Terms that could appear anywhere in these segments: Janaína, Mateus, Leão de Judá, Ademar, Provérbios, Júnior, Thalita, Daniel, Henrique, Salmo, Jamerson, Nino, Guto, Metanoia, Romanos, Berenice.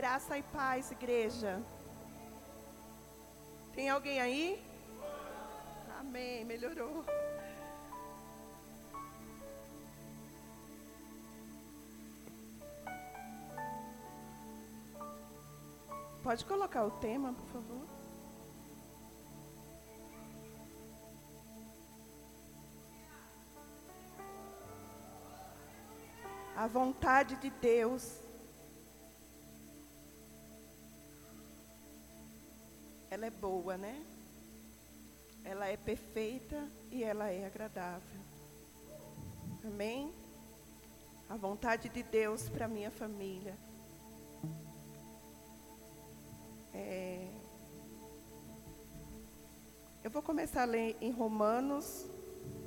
Graça e paz, igreja. Tem alguém aí? Amém, melhorou. Pode colocar o tema, por favor. A vontade de Deus, ela é boa, né? Ela é perfeita e ela é agradável. Amém? A vontade de Deus para minha família. Eu vou começar a ler em Romanos.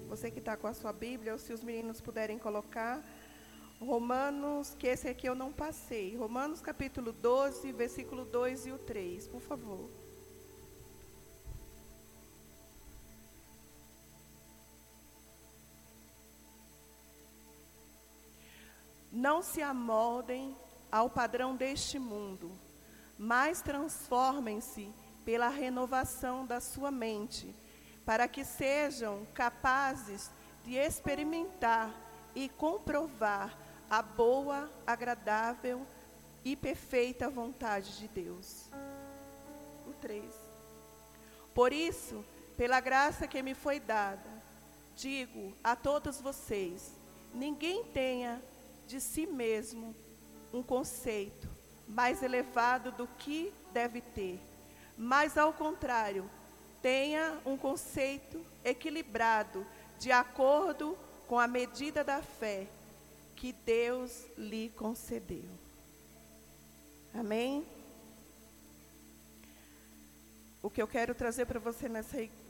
Você que está com a sua Bíblia, ou se os meninos puderem colocar. Romanos, que esse aqui eu não passei. Romanos capítulo 12, versículo 2 e o 3, por favor. Não se amoldem ao padrão deste mundo, mas transformem-se pela renovação da sua mente, para que sejam capazes de experimentar e comprovar a boa, agradável e perfeita vontade de Deus. O 3. Por isso, pela graça que me foi dada, digo a todos vocês, ninguém tenha de si mesmo um conceito mais elevado do que deve ter, mas ao contrário, tenha um conceito equilibrado, de acordo com a medida da fé que Deus lhe concedeu. Amém? O que eu quero trazer para você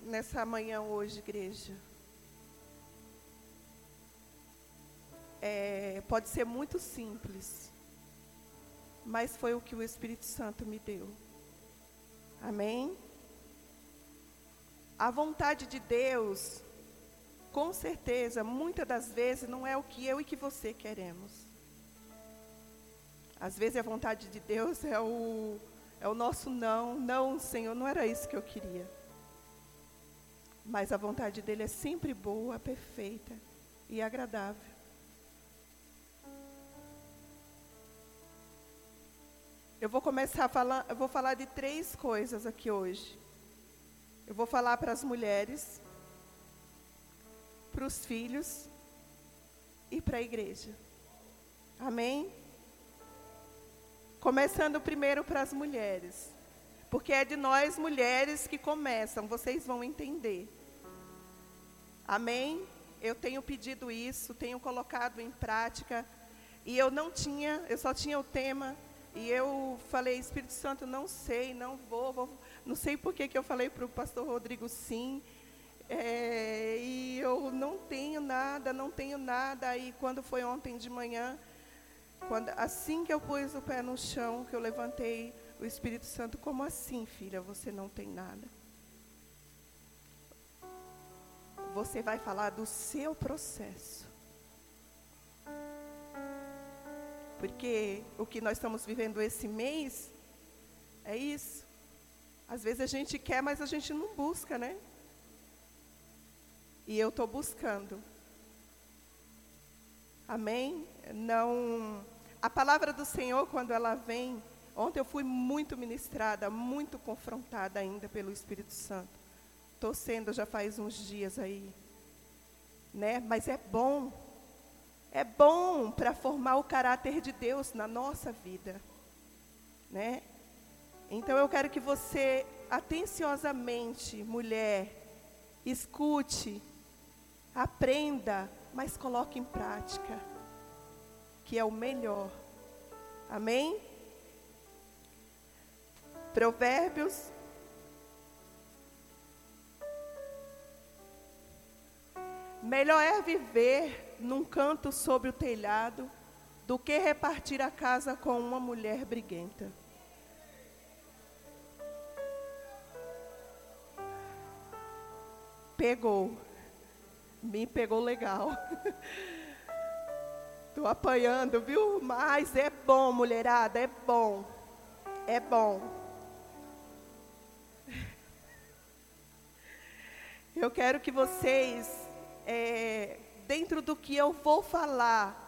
nessa manhã hoje, igreja, pode ser muito simples, mas foi o que o Espírito Santo me deu. Amém? A vontade de Deus, com certeza, muitas das vezes, não é o que eu e que você queremos. Às vezes a vontade de Deus é o nosso não. Não, Senhor, não era isso que eu queria. Mas a vontade dele é sempre boa, perfeita e agradável. Eu vou começar a falar, eu vou falar de três coisas aqui hoje. Eu vou falar para as mulheres, para os filhos e para a igreja. Amém? Começando primeiro para as mulheres, porque é de nós mulheres que começam, vocês vão entender. Amém? Eu tenho pedido isso, tenho colocado em prática, e eu só tinha o tema. E eu falei, Espírito Santo, não sei, não sei por que eu falei para o pastor Rodrigo sim, e eu não tenho nada, aí quando foi ontem de manhã, assim que eu pus o pé no chão, que eu levantei, o Espírito Santo, como assim, filha, você não tem nada? Você vai falar do seu processo. Porque o que nós estamos vivendo esse mês é isso. Às vezes a gente quer, mas a gente não busca, né? E eu estou buscando. Amém? A palavra do Senhor, quando ela vem... Ontem eu fui muito ministrada, muito confrontada ainda pelo Espírito Santo. Estou sendo já faz uns dias aí. Né? Mas é bom. É bom para formar o caráter de Deus na nossa vida, né? Então eu quero que você, atenciosamente, mulher, escute, aprenda, mas coloque em prática, que é o melhor. Amém? Provérbios. Melhor é viver num canto sobre o telhado, do que repartir a casa com uma mulher briguenta. Pegou. Me pegou legal. Estou apanhando, viu? Mas é bom, mulherada, é bom. é bom. Eu quero que vocês, dentro do que eu vou falar,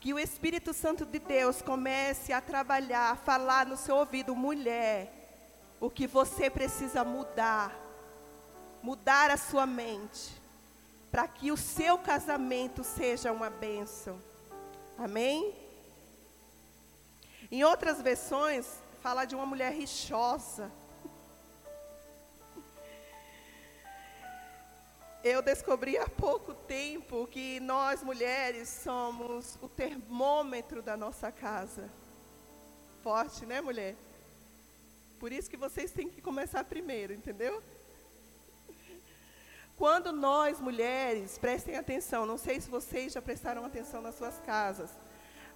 que o Espírito Santo de Deus comece a trabalhar, a falar no seu ouvido, mulher, o que você precisa mudar, mudar a sua mente, para que o seu casamento seja uma bênção. Amém? Em outras versões, fala de uma mulher rixosa. Eu descobri há pouco tempo que nós mulheres somos o termômetro da nossa casa. Forte, né, mulher? Por isso que vocês têm que começar primeiro, entendeu? Quando nós mulheres, prestem atenção, não sei se vocês já prestaram atenção nas suas casas,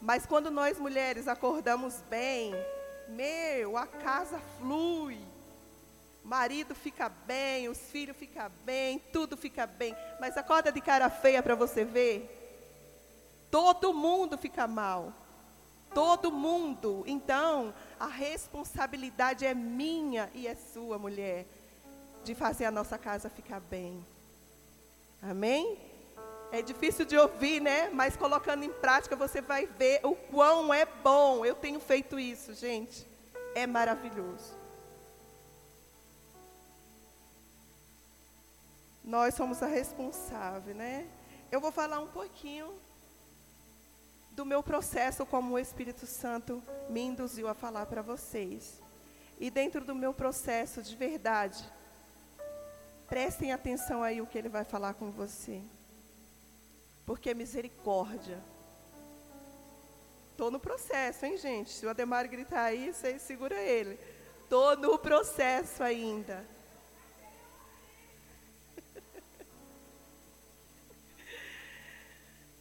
mas quando nós mulheres acordamos bem, meu, a casa flui. Marido fica bem, os filhos ficam bem, tudo fica bem. Mas acorda de cara feia para você ver. Todo mundo fica mal. Todo mundo. Então, a responsabilidade é minha e é sua, mulher, de fazer a nossa casa ficar bem. Amém? É difícil de ouvir, né? Mas colocando em prática, você vai ver o quão é bom. Eu tenho feito isso, gente. É maravilhoso. Nós somos a responsável, né? Eu vou falar um pouquinho do meu processo, como o Espírito Santo me induziu a falar para vocês. E dentro do meu processo, de verdade, prestem atenção aí o que ele vai falar com você. Porque misericórdia. Estou no processo, hein, gente? Se o Ademar gritar aí, vocês segura ele. Estou no processo ainda.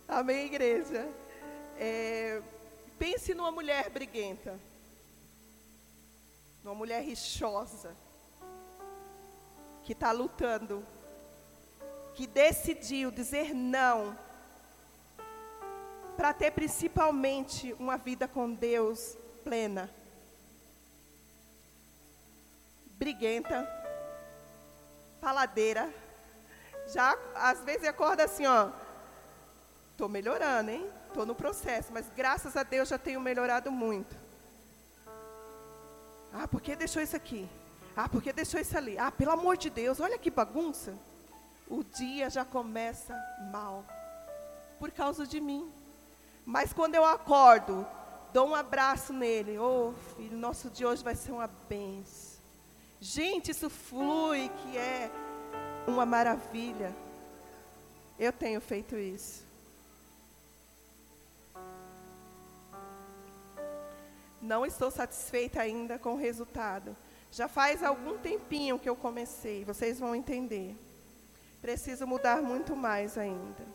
Amém, igreja? Pense numa mulher briguenta, numa mulher rixosa, que está lutando, que decidiu dizer não, para ter principalmente uma vida com Deus plena. Briguenta, faladeira, já às vezes acorda assim, ó. Estou melhorando, hein? Estou no processo, mas graças a Deus já tenho melhorado muito. Ah, por que deixou isso aqui? Ah, por que deixou isso ali? Ah, pelo amor de Deus, olha que bagunça. O dia já começa mal, por causa de mim. Mas quando eu acordo, dou um abraço nele. Ô, filho, nosso dia hoje vai ser uma bênção. Gente, isso flui, que é uma maravilha. Eu tenho feito isso. Não estou satisfeita ainda com o resultado. Já faz algum tempinho que eu comecei, vocês vão entender. Preciso mudar muito mais ainda.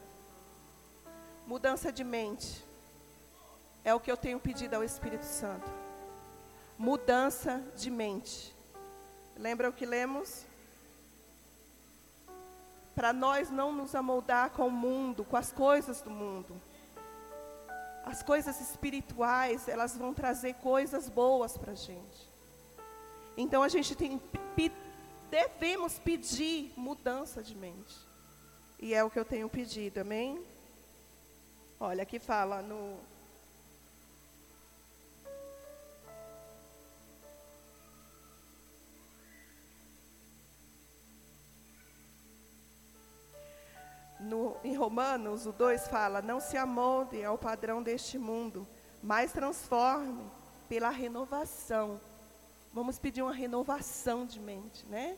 Mudança de mente. É o que eu tenho pedido ao Espírito Santo. Mudança de mente. Lembra o que lemos? Para nós não nos amoldar com o mundo, com as coisas do mundo. As coisas espirituais, elas vão trazer coisas boas para a gente. Então, a gente devemos pedir mudança de mente. E é o que eu tenho pedido, amém? Olha, aqui fala no... Em Romanos, o 2 fala, não se amolde ao padrão deste mundo, mas transforme pela renovação. Vamos pedir uma renovação de mente, né?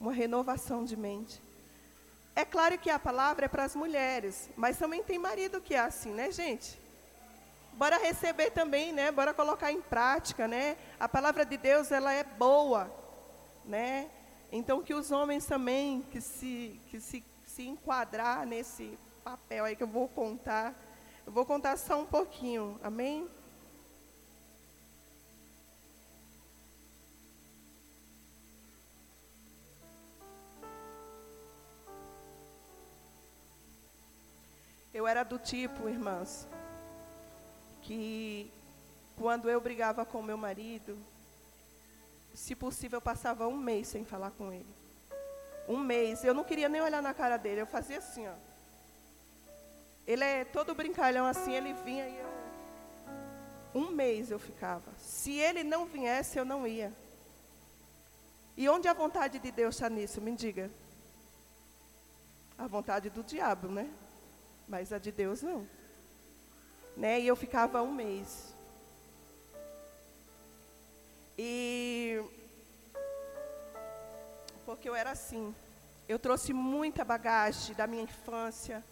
Uma renovação de mente. É claro que a palavra é para as mulheres, mas também tem marido que é assim, né, gente? Bora receber também, né? Bora colocar em prática, né? A palavra de Deus, ela é boa, né? Então, que os homens também, que se enquadrar nesse papel aí que eu vou contar. Eu vou contar só um pouquinho, amém? Eu era do tipo, irmãs, que quando eu brigava com meu marido, Se possível, eu passava um mês sem falar com ele. Um mês. Eu não queria nem olhar na cara dele. Eu fazia assim, ó. Ele é todo brincalhão assim, ele vinha e eu... Um mês eu ficava. Se ele não viesse, eu não ia. E onde a vontade de Deus está nisso? Me diga. A vontade do diabo, né? Mas a de Deus não. Né? E eu ficava um mês. E... porque eu era assim. Eu trouxe muita bagagem da minha infância,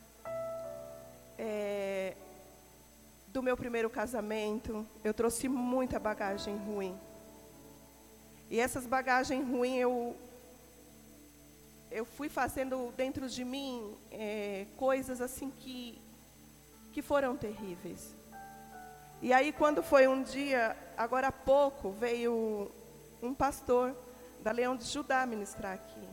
do meu primeiro casamento. Eu trouxe muita bagagem ruim. E essas bagagens ruins eu fui fazendo dentro de mim coisas assim que foram terríveis. E aí, quando foi um dia, agora há pouco, veio um pastor da Leão de Judá ministrar aqui.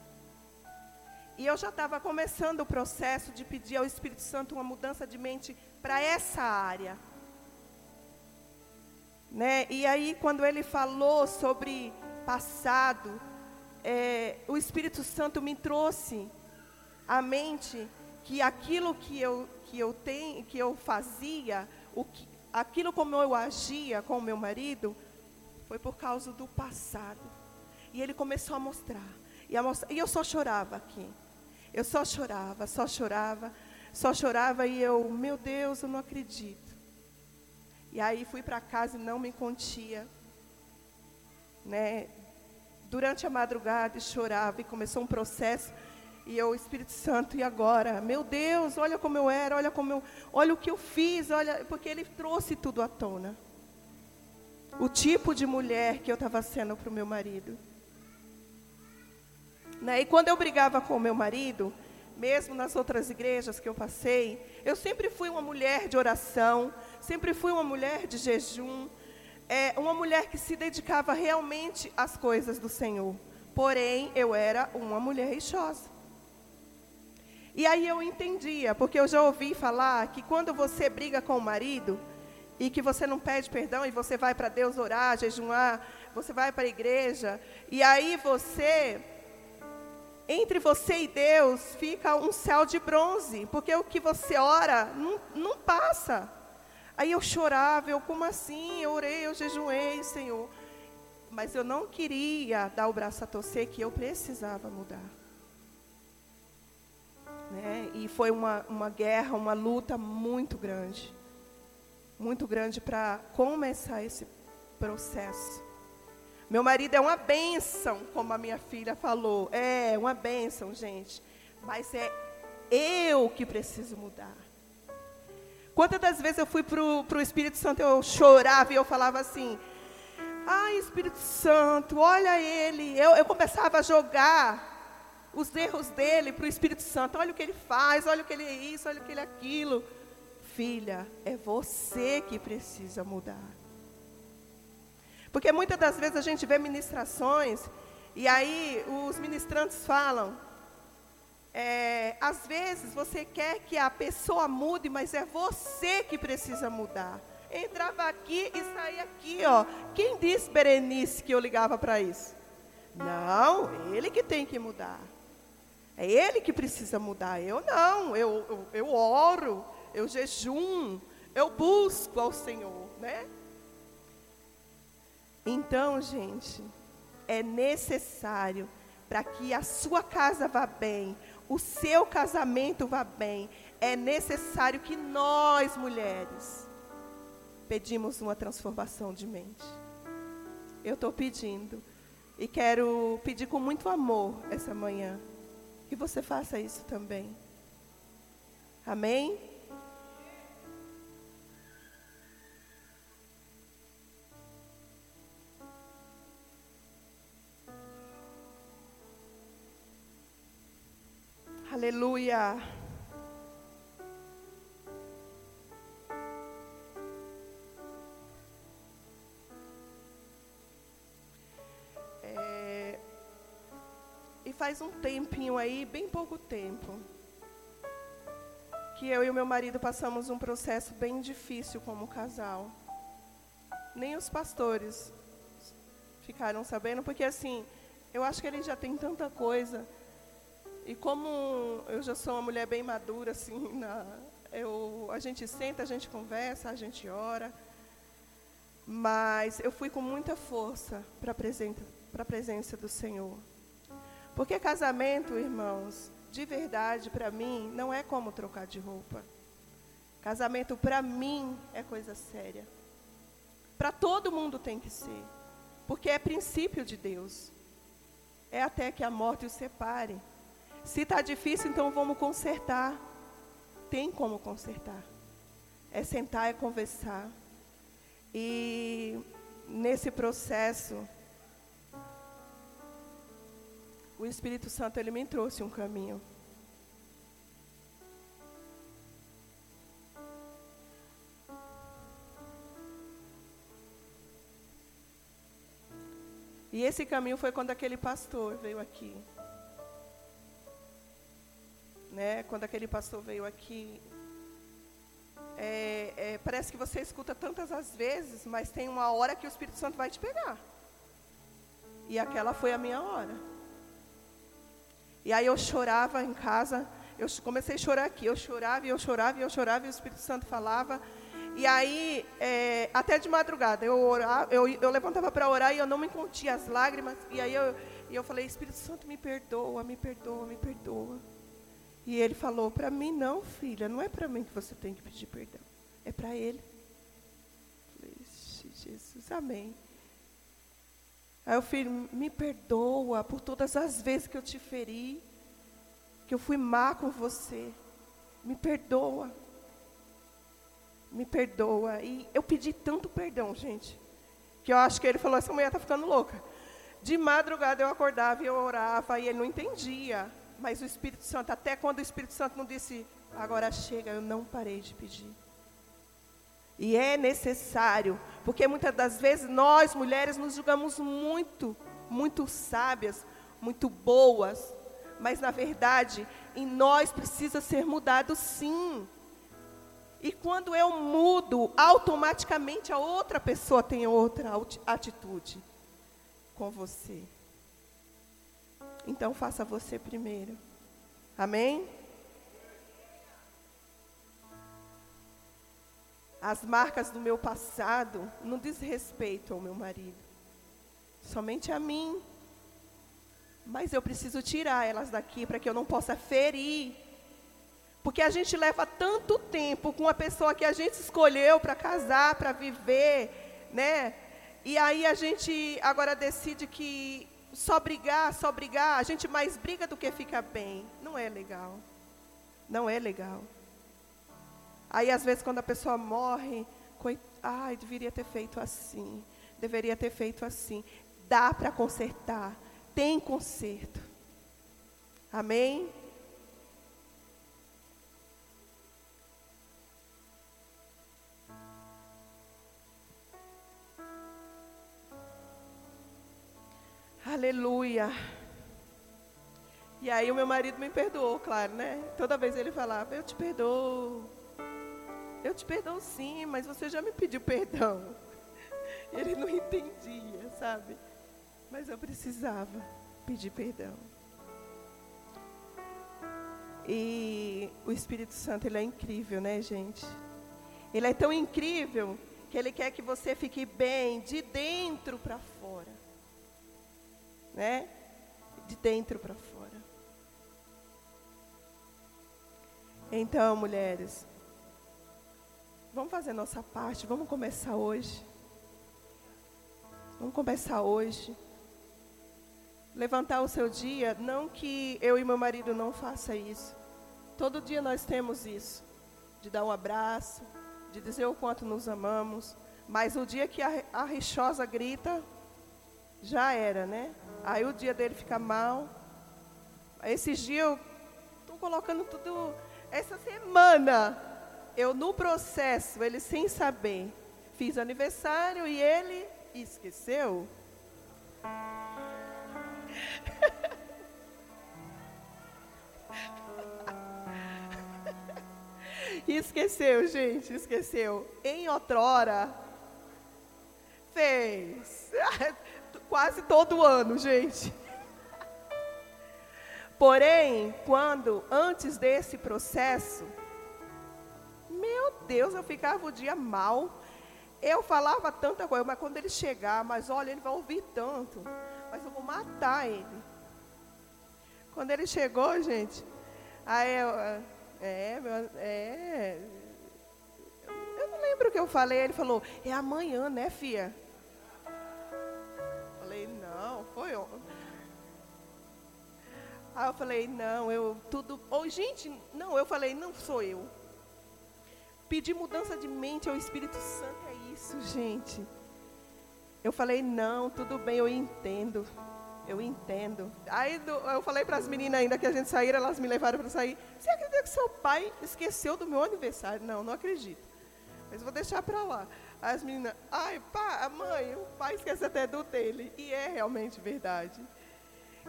E eu já estava começando o processo de pedir ao Espírito Santo uma mudança de mente para essa área. Né? E aí, quando ele falou sobre passado, o Espírito Santo me trouxe à mente que aquilo que eu fazia, aquilo como eu agia com o meu marido, foi por causa do passado. E ele começou a mostrar. E eu só chorava aqui. Eu só chorava, só chorava, só chorava. E eu, meu Deus, eu não acredito. E aí fui para casa e não me contia. Né? Durante a madrugada chorava e começou um processo. E eu, Espírito Santo, e agora? Meu Deus, olha como eu era, olha o que eu fiz, olha, porque ele trouxe tudo à tona. O tipo de mulher que eu estava sendo para o meu marido. Né? E quando eu brigava com o meu marido, mesmo nas outras igrejas que eu passei, eu sempre fui uma mulher de oração, sempre fui uma mulher de jejum, uma mulher que se dedicava realmente às coisas do Senhor. Porém, eu era uma mulher rixosa. E aí eu entendia, porque eu já ouvi falar que quando você briga com o marido e que você não pede perdão e você vai para Deus orar, jejuar, você vai para a igreja, e aí você, entre você e Deus, fica um céu de bronze, porque o que você ora não passa. Aí eu chorava, como assim? Eu orei, eu jejuei, Senhor. Mas eu não queria dar o braço a torcer, que eu precisava mudar. Né? E foi uma guerra, uma luta muito grande para começar esse processo. Meu marido é uma bênção, como a minha filha falou, é uma bênção, gente, mas é eu que preciso mudar. Quantas das vezes eu fui para o Espírito Santo, eu chorava e eu falava assim, ai, Espírito Santo, olha ele, eu começava a jogar os erros dele para o Espírito Santo. Olha o que ele faz, olha o que ele é isso, olha o que ele é aquilo. Filha, é você que precisa mudar. Porque muitas das vezes a gente vê ministrações e aí os ministrantes falam, às vezes você quer que a pessoa mude, mas é você que precisa mudar. Entrava aqui e saía aqui, ó. Quem disse, Berenice, que eu ligava para isso? Não, ele que tem que mudar. É ele que precisa mudar, eu não, eu oro, eu jejum, eu busco ao Senhor, né? Então, gente, é necessário para que a sua casa vá bem, o seu casamento vá bem, é necessário que nós, mulheres, pedimos uma transformação de mente. Eu estou pedindo e quero pedir com muito amor essa manhã que você faça isso também. Amém? Aleluia. E faz um tempinho aí, bem pouco tempo, que eu e o meu marido passamos um processo bem difícil como casal. Nem os pastores ficaram sabendo, porque assim, eu acho que ele já tem tanta coisa. E como eu já sou uma mulher bem madura, assim, a gente senta, a gente conversa, a gente ora. Mas eu fui com muita força para a presença do Senhor. Porque casamento, irmãos, de verdade, para mim, não é como trocar de roupa. Casamento, para mim, é coisa séria. Para todo mundo tem que ser. Porque é princípio de Deus. É até que a morte os separe. Se está difícil, então vamos consertar. Tem como consertar. É sentar, é conversar. E nesse processo, o Espírito Santo, ele me trouxe um caminho. E esse caminho foi quando aquele pastor veio aqui. Né? Quando aquele pastor veio aqui, parece que você escuta tantas as vezes, mas tem uma hora que o Espírito Santo vai te pegar. E aquela foi a minha hora. E aí eu chorava em casa, eu comecei a chorar aqui, eu chorava, e o Espírito Santo falava. E aí, até de madrugada, eu levantava para orar e eu não me contia as lágrimas. E aí eu falei, Espírito Santo, me perdoa. E ele falou, para mim não, filha, não é para mim que você tem que pedir perdão, é para ele. Eu falei, Jesus, amém. Aí eu falei, me perdoa por todas as vezes que eu te feri, que eu fui má com você, me perdoa. E eu pedi tanto perdão, gente, que eu acho que ele falou, essa mulher está ficando louca. De madrugada eu acordava e eu orava e ele não entendia. Mas o Espírito Santo, até quando o Espírito Santo não disse, agora chega, eu não parei de pedir. E é necessário, porque muitas das vezes nós, mulheres, nos julgamos muito, muito sábias, muito boas. Mas, na verdade, em nós precisa ser mudado, sim. E quando eu mudo, automaticamente a outra pessoa tem outra atitude com você. Então, faça você primeiro. Amém? As marcas do meu passado não diz respeito ao meu marido. Somente a mim. Mas eu preciso tirar elas daqui para que eu não possa ferir. Porque a gente leva tanto tempo com uma pessoa que a gente escolheu para casar, para viver, né? E aí a gente agora decide que só brigar, a gente mais briga do que fica bem. Não é legal. Aí, às vezes, quando a pessoa morre, deveria ter feito assim. Dá para consertar, tem conserto. Amém? Aleluia. E aí o meu marido me perdoou, claro, né? Toda vez ele falava, eu te perdoo sim, mas você já me pediu perdão. Ele não entendia, sabe? Mas eu precisava pedir perdão. E o Espírito Santo, ele é incrível, né, gente? Ele é tão incrível que ele quer que você fique bem de dentro para fora. Né? De dentro para fora. Então, mulheres, vamos fazer nossa parte, vamos começar hoje. Levantar o seu dia, não que eu e meu marido não faça isso. Todo dia nós temos isso, de dar um abraço, de dizer o quanto nos amamos, mas o dia que a rixosa grita, já era, né? Aí o dia dele fica mal. Esses dias eu estou colocando tudo. Essa semana, eu no processo, ele sem saber, fiz aniversário e ele esqueceu. Esqueceu, gente. Em outrora, fez. quase todo ano, gente. Porém, quando, antes desse processo, meu Deus, eu ficava o dia mal. Eu falava tanta coisa, mas quando ele chegar, mas olha, ele vai ouvir tanto, mas eu vou matar ele. Quando ele chegou, gente, aí eu, eu não lembro o que eu falei, ele falou, é amanhã, né, fia? Falei, não, foi ontem. Aí eu falei, não, eu tudo... Oh, gente, não, eu falei, não sou eu. Pedir mudança de mente ao Espírito Santo é isso, gente. Eu falei, não, tudo bem, eu entendo. Eu entendo. Aí eu falei para as meninas ainda que a gente saíra, elas me levaram para sair. Você acredita que seu pai esqueceu do meu aniversário? Não, não acredito. Mas vou deixar para lá. Aí as meninas, ai, pá, mãe, o pai esquece até do dele. E é realmente verdade.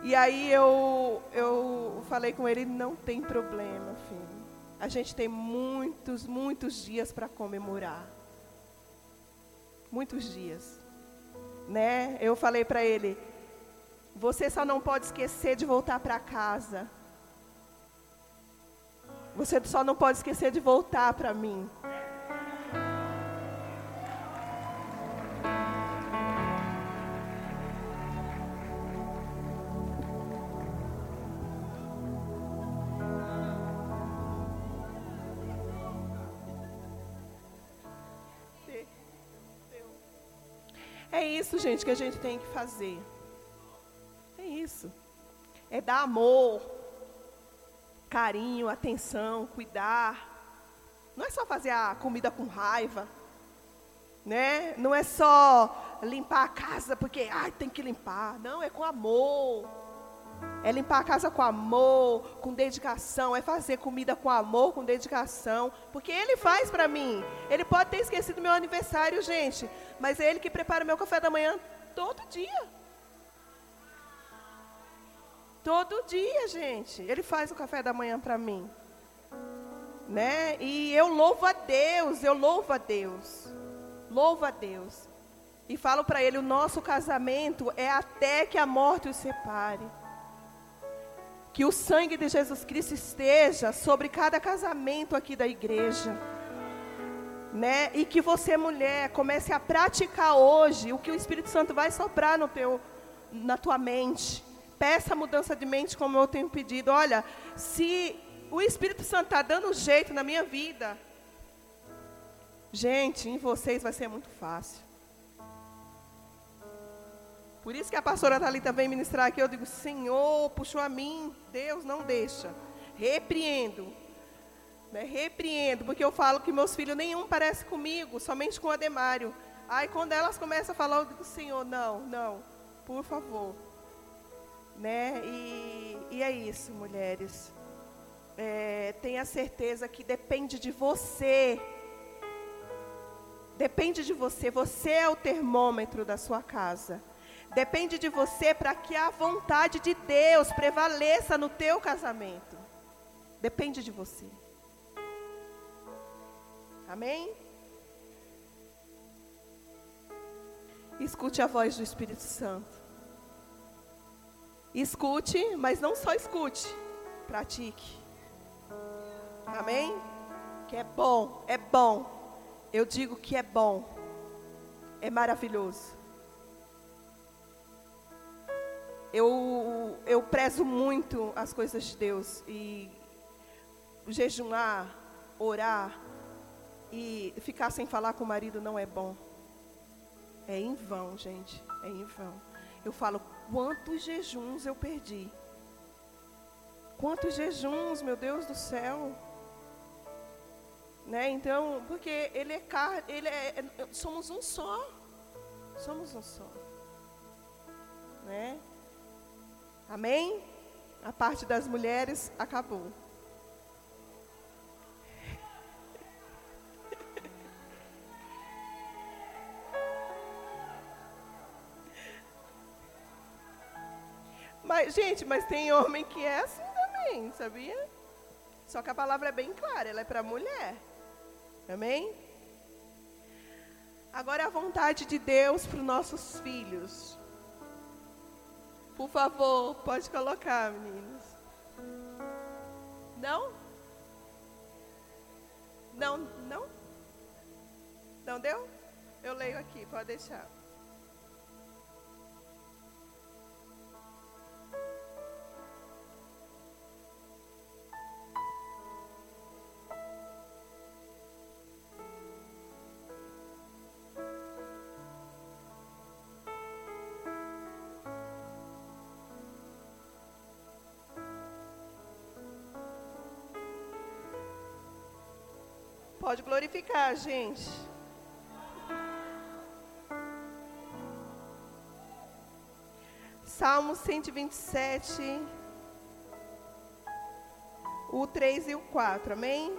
E aí eu falei com ele, não tem problema, filho. A gente tem muitos, muitos dias para comemorar. Muitos dias. Né? Eu falei para ele, você só não pode esquecer de voltar para casa. Você só não pode esquecer de voltar para mim. É isso, gente, que a gente tem que fazer. É isso. É dar amor, carinho, atenção, cuidar. Não é só fazer a comida com raiva, né? Não é só limpar a casa porque, ai, tem que limpar. Não, é com amor. É limpar a casa com amor, com dedicação. É fazer comida com amor, com dedicação. Porque ele faz para mim. Ele pode ter esquecido meu aniversário, gente. Mas é ele que prepara o meu café da manhã todo dia. Todo dia, gente. Ele faz o café da manhã para mim. Né? E eu louvo a Deus. Eu louvo a Deus. Louvo a Deus. E falo para ele, o nosso casamento é até que a morte os separe. Que o sangue de Jesus Cristo esteja sobre cada casamento aqui da igreja. Né? E que você, mulher, comece a praticar hoje o que o Espírito Santo vai soprar na tua mente. Peça mudança de mente como eu tenho pedido. Olha, se o Espírito Santo está dando um jeito na minha vida, gente, em vocês vai ser muito fácil. Por isso que a pastora Thalita vem ministrar aqui, eu digo, Senhor, puxou a mim, Deus, não deixa. Repreendo. Né? Repreendo, porque eu falo que meus filhos nenhum parece comigo, somente com o Ademário. Aí quando elas começam a falar, eu digo, Senhor, não, não, por favor. Né? E é isso, mulheres. Tenha certeza que depende de você. Depende de você. Você é o termômetro da sua casa. Depende de você para que a vontade de Deus prevaleça no teu casamento. Depende de você. Amém? Escute a voz do Espírito Santo. Escute, mas não só escute, pratique. Amém? Que é bom, é bom. Eu digo que é bom. É maravilhoso. Eu prezo muito as coisas de Deus e jejuar, orar e ficar sem falar com o marido não é bom. É em vão, gente, é em vão. Eu falo, quantos jejuns eu perdi. Quantos jejuns, meu Deus do céu. Né? Então, porque ele é carne, somos um só. Somos um só. Né? Amém? A parte das mulheres acabou. Mas, gente, mas tem homem que é assim também, sabia? Só que a palavra é bem clara, ela é para mulher. Amém? Agora a vontade de Deus para os nossos filhos. Por favor, pode colocar, meninos. Não? Não, não? Não deu? Eu leio aqui, pode deixar. Pode glorificar, gente. Salmo 127, o 3 e o 4, amém?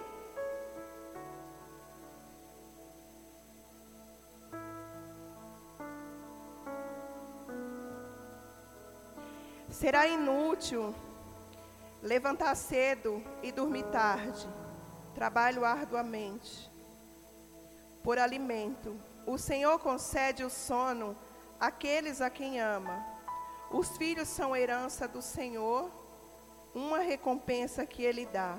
Será inútil levantar cedo e dormir tarde. Trabalho arduamente por alimento. O Senhor concede o sono àqueles a quem ama. Os filhos são herança do Senhor, uma recompensa que Ele dá.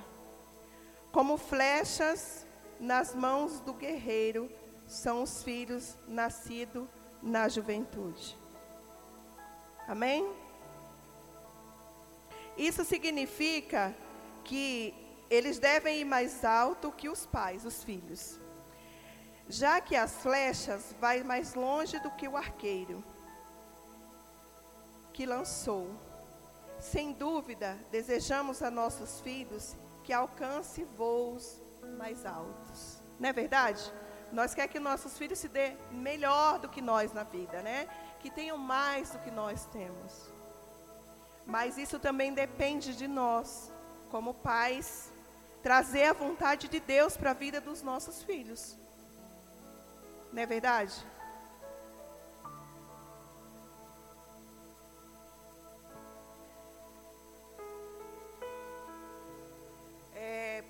Como flechas nas mãos do guerreiro são os filhos nascidos na juventude. Amém? Isso significa que eles devem ir mais alto que os pais, os filhos. Já que as flechas vai mais longe do que o arqueiro que lançou. Sem dúvida, desejamos a nossos filhos que alcance voos mais altos. Não é verdade? Nós queremos que nossos filhos se dê melhor do que nós na vida, né? Que tenham mais do que nós temos. Mas isso também depende de nós, como pais, trazer a vontade de Deus para a vida dos nossos filhos. Não é verdade?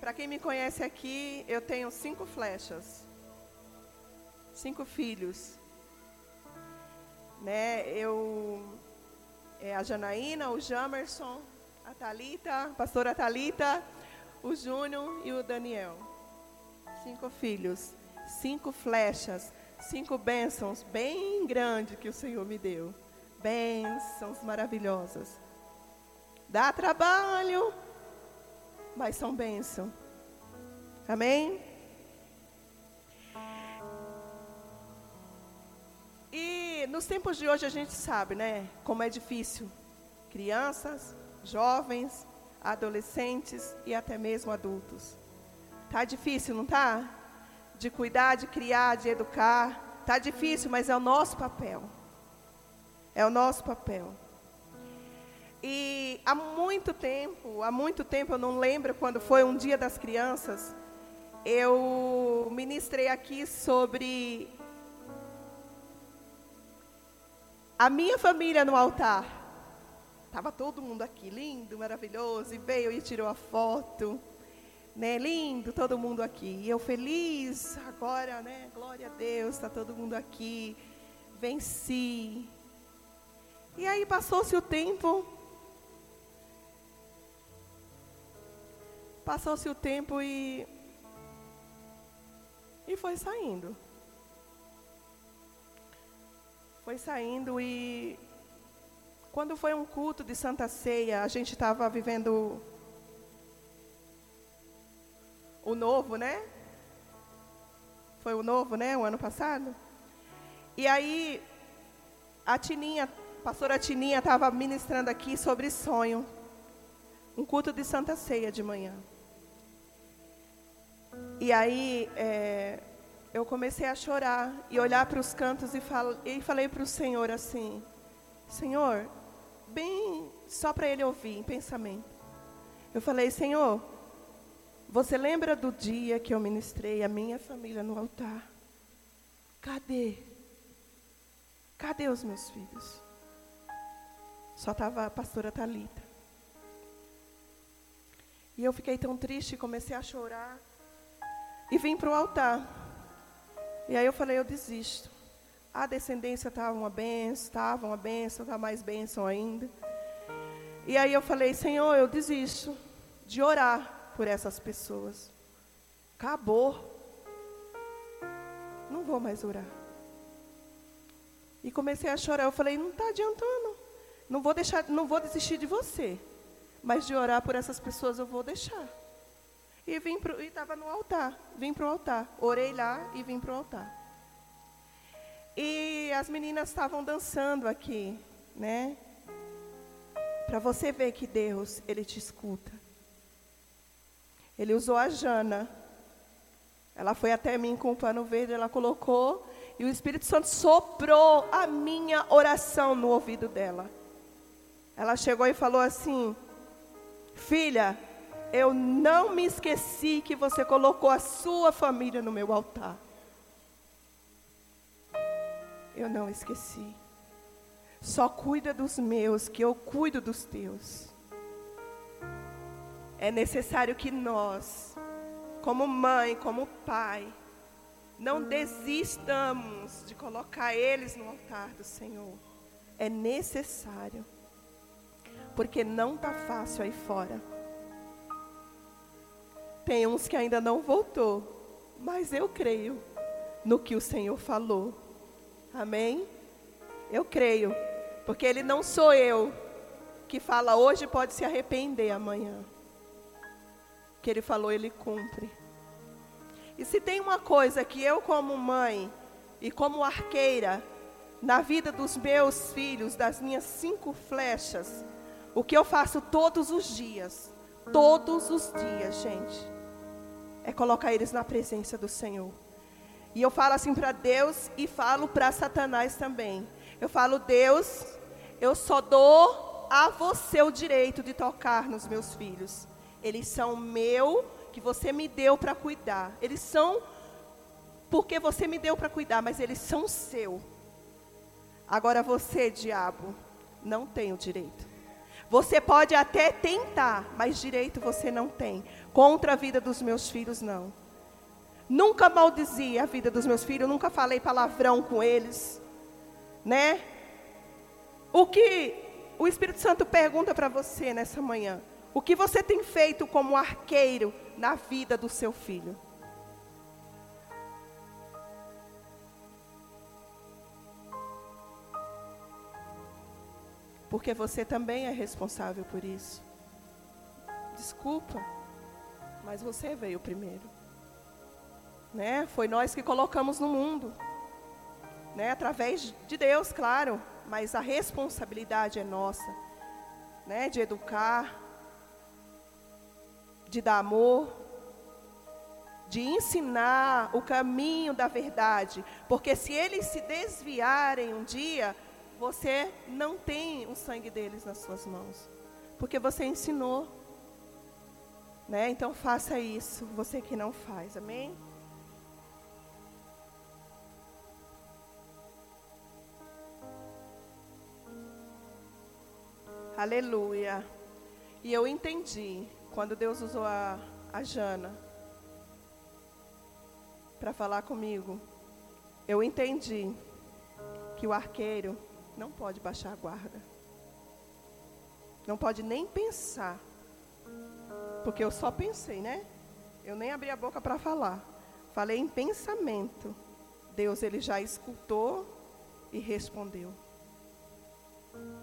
Para quem me conhece aqui, eu tenho 5 flechas. 5 filhos. Né? A Janaína, o Jamerson, a Thalita, a pastora Thalita, o Júnior e o Daniel. 5 filhos, 5 flechas, 5 bênçãos bem grandes que o Senhor me deu. Bênçãos maravilhosas. Dá trabalho, mas são bênçãos. Amém? E nos tempos de hoje a gente sabe, né? Como é difícil. Crianças, jovens, adolescentes e até mesmo adultos. Tá difícil, não tá? De cuidar, de criar, de educar. Tá difícil, mas é o nosso papel. É o nosso papel. E há muito tempo, eu não lembro quando foi, um dia das crianças, eu ministrei aqui sobre a minha família no altar. Estava todo mundo aqui, lindo, maravilhoso, e veio e tirou a foto, né, lindo, todo mundo aqui. E eu feliz, agora, né, glória a Deus, está todo mundo aqui, venci. E aí passou-se o tempo e foi saindo e... Quando foi um culto de Santa Ceia, a gente estava vivendo o novo, né? Foi o novo, né? O ano passado. E aí, a pastora Tininha estava ministrando aqui sobre sonho. Um culto de Santa Ceia de manhã. E aí, eu comecei a chorar e olhar para os cantos e falei para o Senhor assim... Senhor... bem só para ele ouvir, em pensamento. Eu falei, Senhor, você lembra do dia que eu ministrei a minha família no altar? Cadê? Cadê os meus filhos? Só estava a pastora Thalita. E eu fiquei tão triste, comecei a chorar. E vim para o altar. E aí eu falei, eu desisto. A descendência estava uma bênção, está mais bênção ainda. E aí eu falei, Senhor, eu desisto de orar por essas pessoas. Acabou. Não vou mais orar. E comecei a chorar. Eu falei, não está adiantando. Não vou desistir de você. Mas de orar por essas pessoas eu vou deixar. E estava no altar. Vim para o altar. Orei lá e vim para o altar. E as meninas estavam dançando aqui, né? Para você ver que Deus, Ele te escuta. Ele usou a Jana. Ela foi até mim com um pano verde, ela colocou, e o Espírito Santo soprou a minha oração no ouvido dela. Ela chegou e falou assim, filha, eu não me esqueci que você colocou a sua família no meu altar. Eu não esqueci. Só cuida dos meus, que eu cuido dos teus. É necessário que nós, como mãe, como pai, não desistamos de colocar eles no altar do Senhor. É necessário, porque não está fácil aí fora. Tem uns que ainda não voltou, mas eu creio no que o Senhor falou. Amém? Eu creio, porque Ele não sou eu que fala hoje pode se arrepender amanhã. Que Ele falou, Ele cumpre. E se tem uma coisa que eu como mãe e como arqueira, na vida dos meus filhos, das minhas 5 flechas, o que eu faço todos os dias, gente, é colocar eles na presença do Senhor. E eu falo assim para Deus e falo para Satanás também. Eu falo, Deus, eu só dou a você o direito de tocar nos meus filhos. Eles são meu, que você me deu para cuidar. Eles são, porque você me deu para cuidar, mas eles são seu. Agora você, diabo, não tem o direito. Você pode até tentar, mas direito você não tem. Contra a vida dos meus filhos, não. Nunca maldizi a vida dos meus filhos, nunca falei palavrão com eles, né? O que o Espírito Santo pergunta para você nessa manhã? O que você tem feito como arqueiro na vida do seu filho? Porque você também é responsável por isso. Desculpa, mas você veio primeiro, né? Foi nós que colocamos no mundo, né? Através de Deus, claro, mas a responsabilidade é nossa, né? De educar, de dar amor, de ensinar o caminho da verdade, porque se eles se desviarem um dia, você não tem o sangue deles nas suas mãos, porque você ensinou, né? Então faça isso, você que não faz, amém? Aleluia. E eu entendi quando Deus usou a Jana para falar comigo, eu entendi que o arqueiro não pode baixar a guarda. Não pode nem pensar. Porque eu só pensei, né? Eu nem abri a boca para falar. Falei em pensamento. Deus, Ele já escutou e respondeu.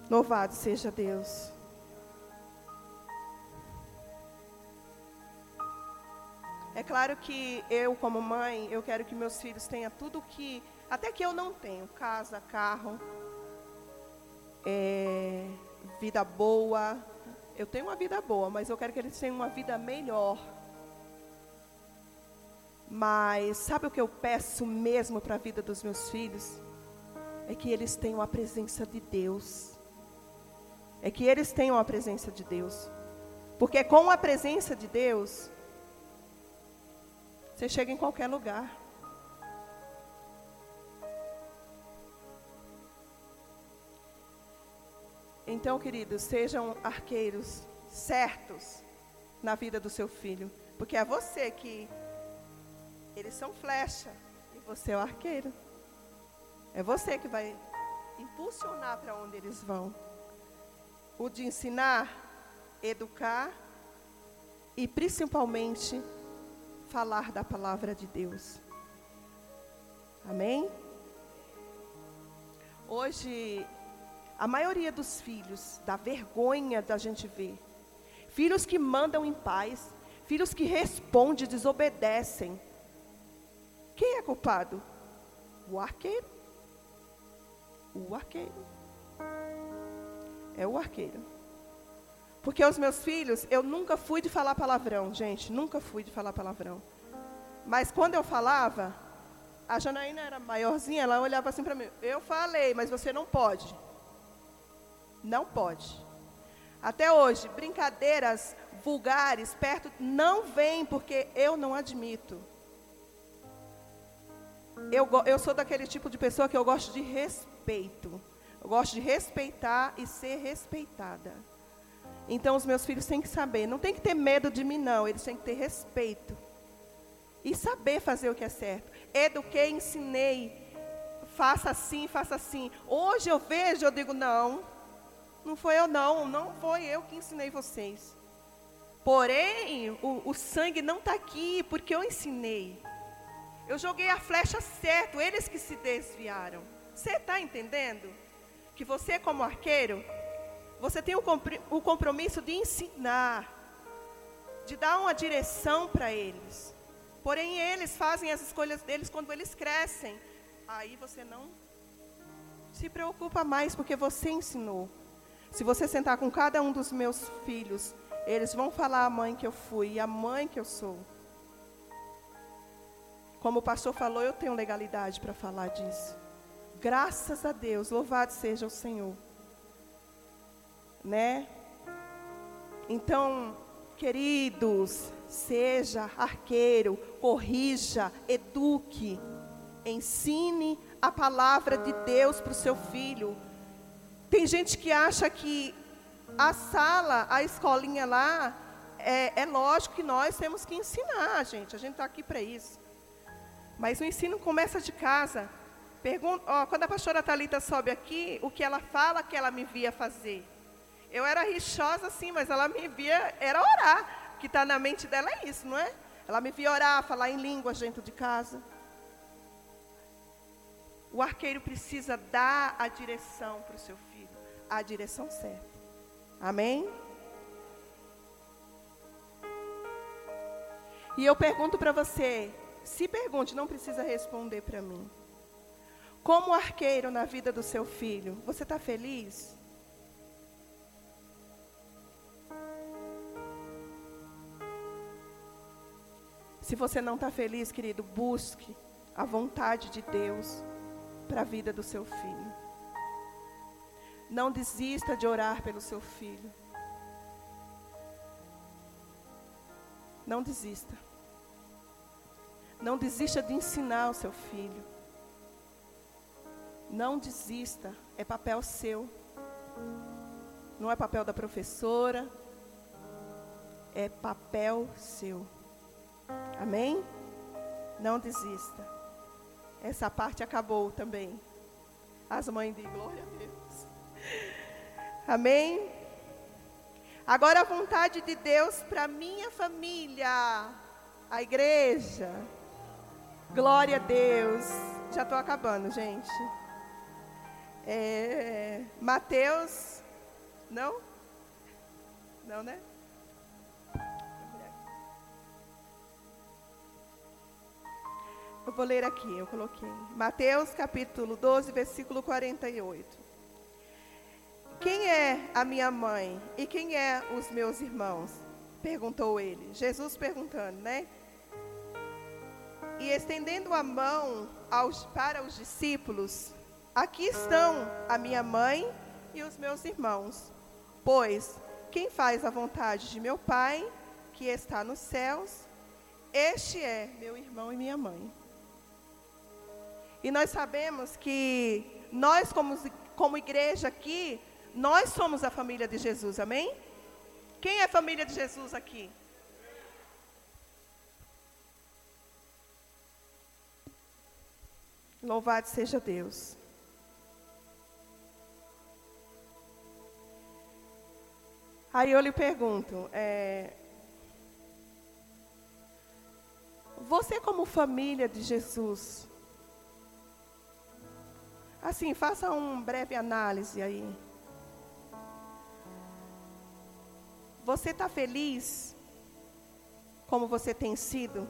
Louvado seja Deus. É claro que eu, como mãe, eu quero que meus filhos tenham tudo que... Até que eu não tenho. Casa, carro, vida boa. Eu tenho uma vida boa, mas eu quero que eles tenham uma vida melhor. Mas sabe o que eu peço mesmo para a vida dos meus filhos? É que eles tenham a presença de Deus. É que eles tenham a presença de Deus. Porque com a presença de Deus... Você chega em qualquer lugar. Então, queridos, sejam arqueiros certos na vida do seu filho. Porque é você que... Eles são flecha e você é o arqueiro. É você que vai impulsionar para onde eles vão. O de ensinar, educar e principalmente falar da palavra de Deus. Amém? Hoje, a maioria dos filhos, dá vergonha da gente ver. Filhos que mandam em paz, filhos que respondem, desobedecem. Quem é culpado? O arqueiro. O arqueiro. É o arqueiro. Porque os meus filhos, eu nunca fui de falar palavrão, gente. Nunca fui de falar palavrão. Mas quando eu falava, a Janaína era maiorzinha, ela olhava assim para mim. Eu falei, mas você não pode. Não pode. Até hoje, brincadeiras vulgares perto não vêm, porque eu não admito. Eu sou daquele tipo de pessoa que eu gosto de respeito. Eu gosto de respeitar e ser respeitada. Então, os meus filhos têm que saber. Não tem que ter medo de mim, não. Eles têm que ter respeito. E saber fazer o que é certo. Eduquei, ensinei. Faça assim, faça assim. Hoje eu vejo, eu digo, não. Não foi eu, não. Não foi eu que ensinei vocês. Porém, o sangue não está aqui, porque eu ensinei. Eu joguei a flecha certo. Eles que se desviaram. Você está entendendo? Que você, como arqueiro, você tem o compromisso de ensinar, de dar uma direção para eles. Porém, eles fazem as escolhas deles quando eles crescem. Aí você não se preocupa mais, porque você ensinou. Se você sentar com cada um dos meus filhos, eles vão falar a mãe que eu fui e a mãe que eu sou. Como o pastor falou, eu tenho legalidade para falar disso. Graças a Deus, louvado seja o Senhor, né? Então, queridos, seja arqueiro, corrija, eduque, ensine a palavra de Deus para o seu filho. Tem gente que acha que a sala, a escolinha lá, é lógico que nós temos que ensinar, gente. A gente está aqui para isso. Mas o ensino começa de casa. Quando a pastora Thalita sobe aqui, o que ela fala que ela me via fazer. Eu era rixosa, sim, mas ela me via, era orar. O que está na mente dela é isso, não é? Ela me via orar, falar em línguas dentro de casa. O arqueiro precisa dar a direção para o seu filho. A direção certa. Amém? E eu pergunto para você, se pergunte, não precisa responder para mim. Como arqueiro na vida do seu filho, você está feliz? Se você não está feliz, querido, busque a vontade de Deus para a vida do seu filho. Não desista de orar pelo seu filho. Não desista. Não desista de ensinar o seu filho. Não desista, é papel seu. Não é papel da professora, é papel seu. Amém? Não desista. Essa parte acabou também. As mães de glória a Deus. Amém? Agora a vontade de Deus para minha família, a igreja. Glória a Deus. Já estou acabando, gente. Mateus, não? Não, né? Eu vou ler aqui, eu coloquei. Mateus, capítulo 12, versículo 48. Quem é a minha mãe e quem é os meus irmãos? Perguntou ele. Jesus perguntando, né? E estendendo a mão para os discípulos... Aqui estão a minha mãe e os meus irmãos, pois quem faz a vontade de meu Pai, que está nos céus, este é meu irmão e minha mãe. E nós sabemos que nós, como igreja aqui, nós somos a família de Jesus, amém? Quem é a família de Jesus aqui? Louvado seja Deus. Aí eu lhe pergunto, você como família de Jesus, assim, faça uma breve análise aí. Você está feliz como você tem sido?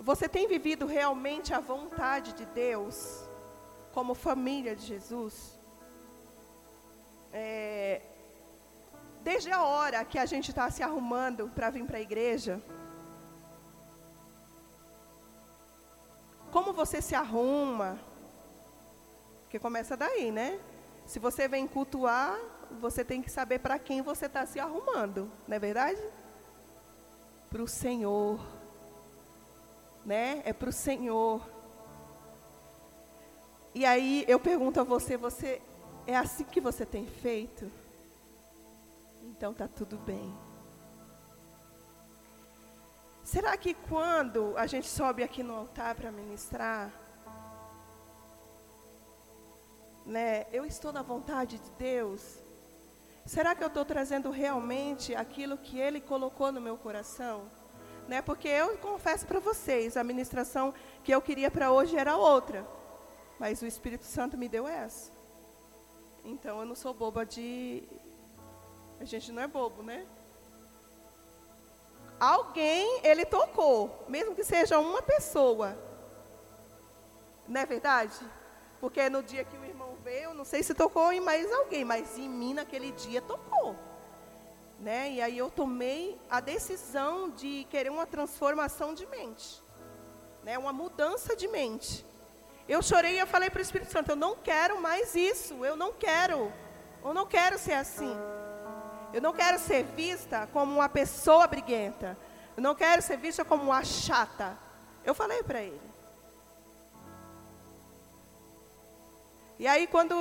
Você tem vivido realmente a vontade de Deus como família de Jesus? Desde a hora que a gente está se arrumando para vir para a igreja, como você se arruma? Porque começa daí, né? Se você vem cultuar, você tem que saber para quem você está se arrumando, não é verdade? Para o Senhor, né? É para o Senhor. E aí eu pergunto a você, é assim que você tem feito? Então tá tudo bem. Será que quando a gente sobe aqui no altar para ministrar, né, eu estou na vontade de Deus? Será que eu estou trazendo realmente aquilo que Ele colocou no meu coração? Né, porque eu confesso para vocês, a ministração que eu queria para hoje era outra, mas o Espírito Santo me deu essa. Então, eu não sou boba de... A gente não é bobo, né? Alguém, ele tocou, mesmo que seja uma pessoa. Não é verdade? Porque no dia que o irmão veio, não sei se tocou em mais alguém, mas em mim, naquele dia, tocou. Né? E aí eu tomei a decisão de querer uma transformação de mente. Né? Uma mudança de mente. Eu chorei e eu falei para o Espírito Santo, eu não quero mais isso, eu não quero ser assim. Eu não quero ser vista como uma pessoa briguenta, eu não quero ser vista como uma chata. Eu falei para ele. E aí quando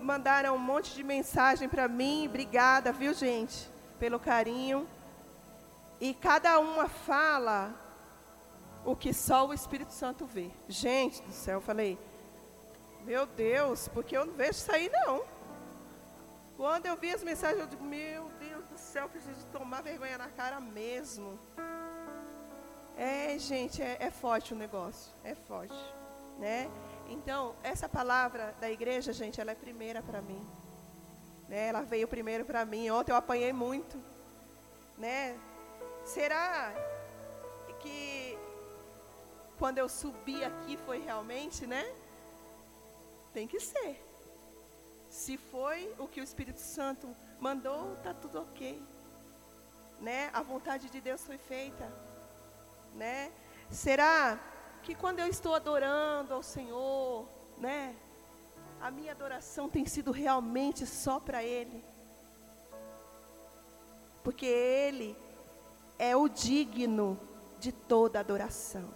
mandaram um monte de mensagem para mim, obrigada, viu gente, pelo carinho. E cada uma fala... o que só o Espírito Santo vê. Gente do céu, eu falei, meu Deus, porque eu não vejo isso aí não. Quando eu vi as mensagens, eu digo, meu Deus do céu, preciso tomar vergonha na cara mesmo. Gente, é forte o negócio, é forte, né? Então, essa palavra da igreja, gente, ela é primeira para mim. Né? Ela veio primeiro para mim, ontem eu apanhei muito. Né? Será que... quando eu subi aqui foi realmente, né? Tem que ser. Se foi o que o Espírito Santo mandou, está tudo ok. Né? A vontade de Deus foi feita. Né? Será que quando eu estou adorando ao Senhor, né? A minha adoração tem sido realmente só para Ele? Porque Ele é o digno de toda adoração.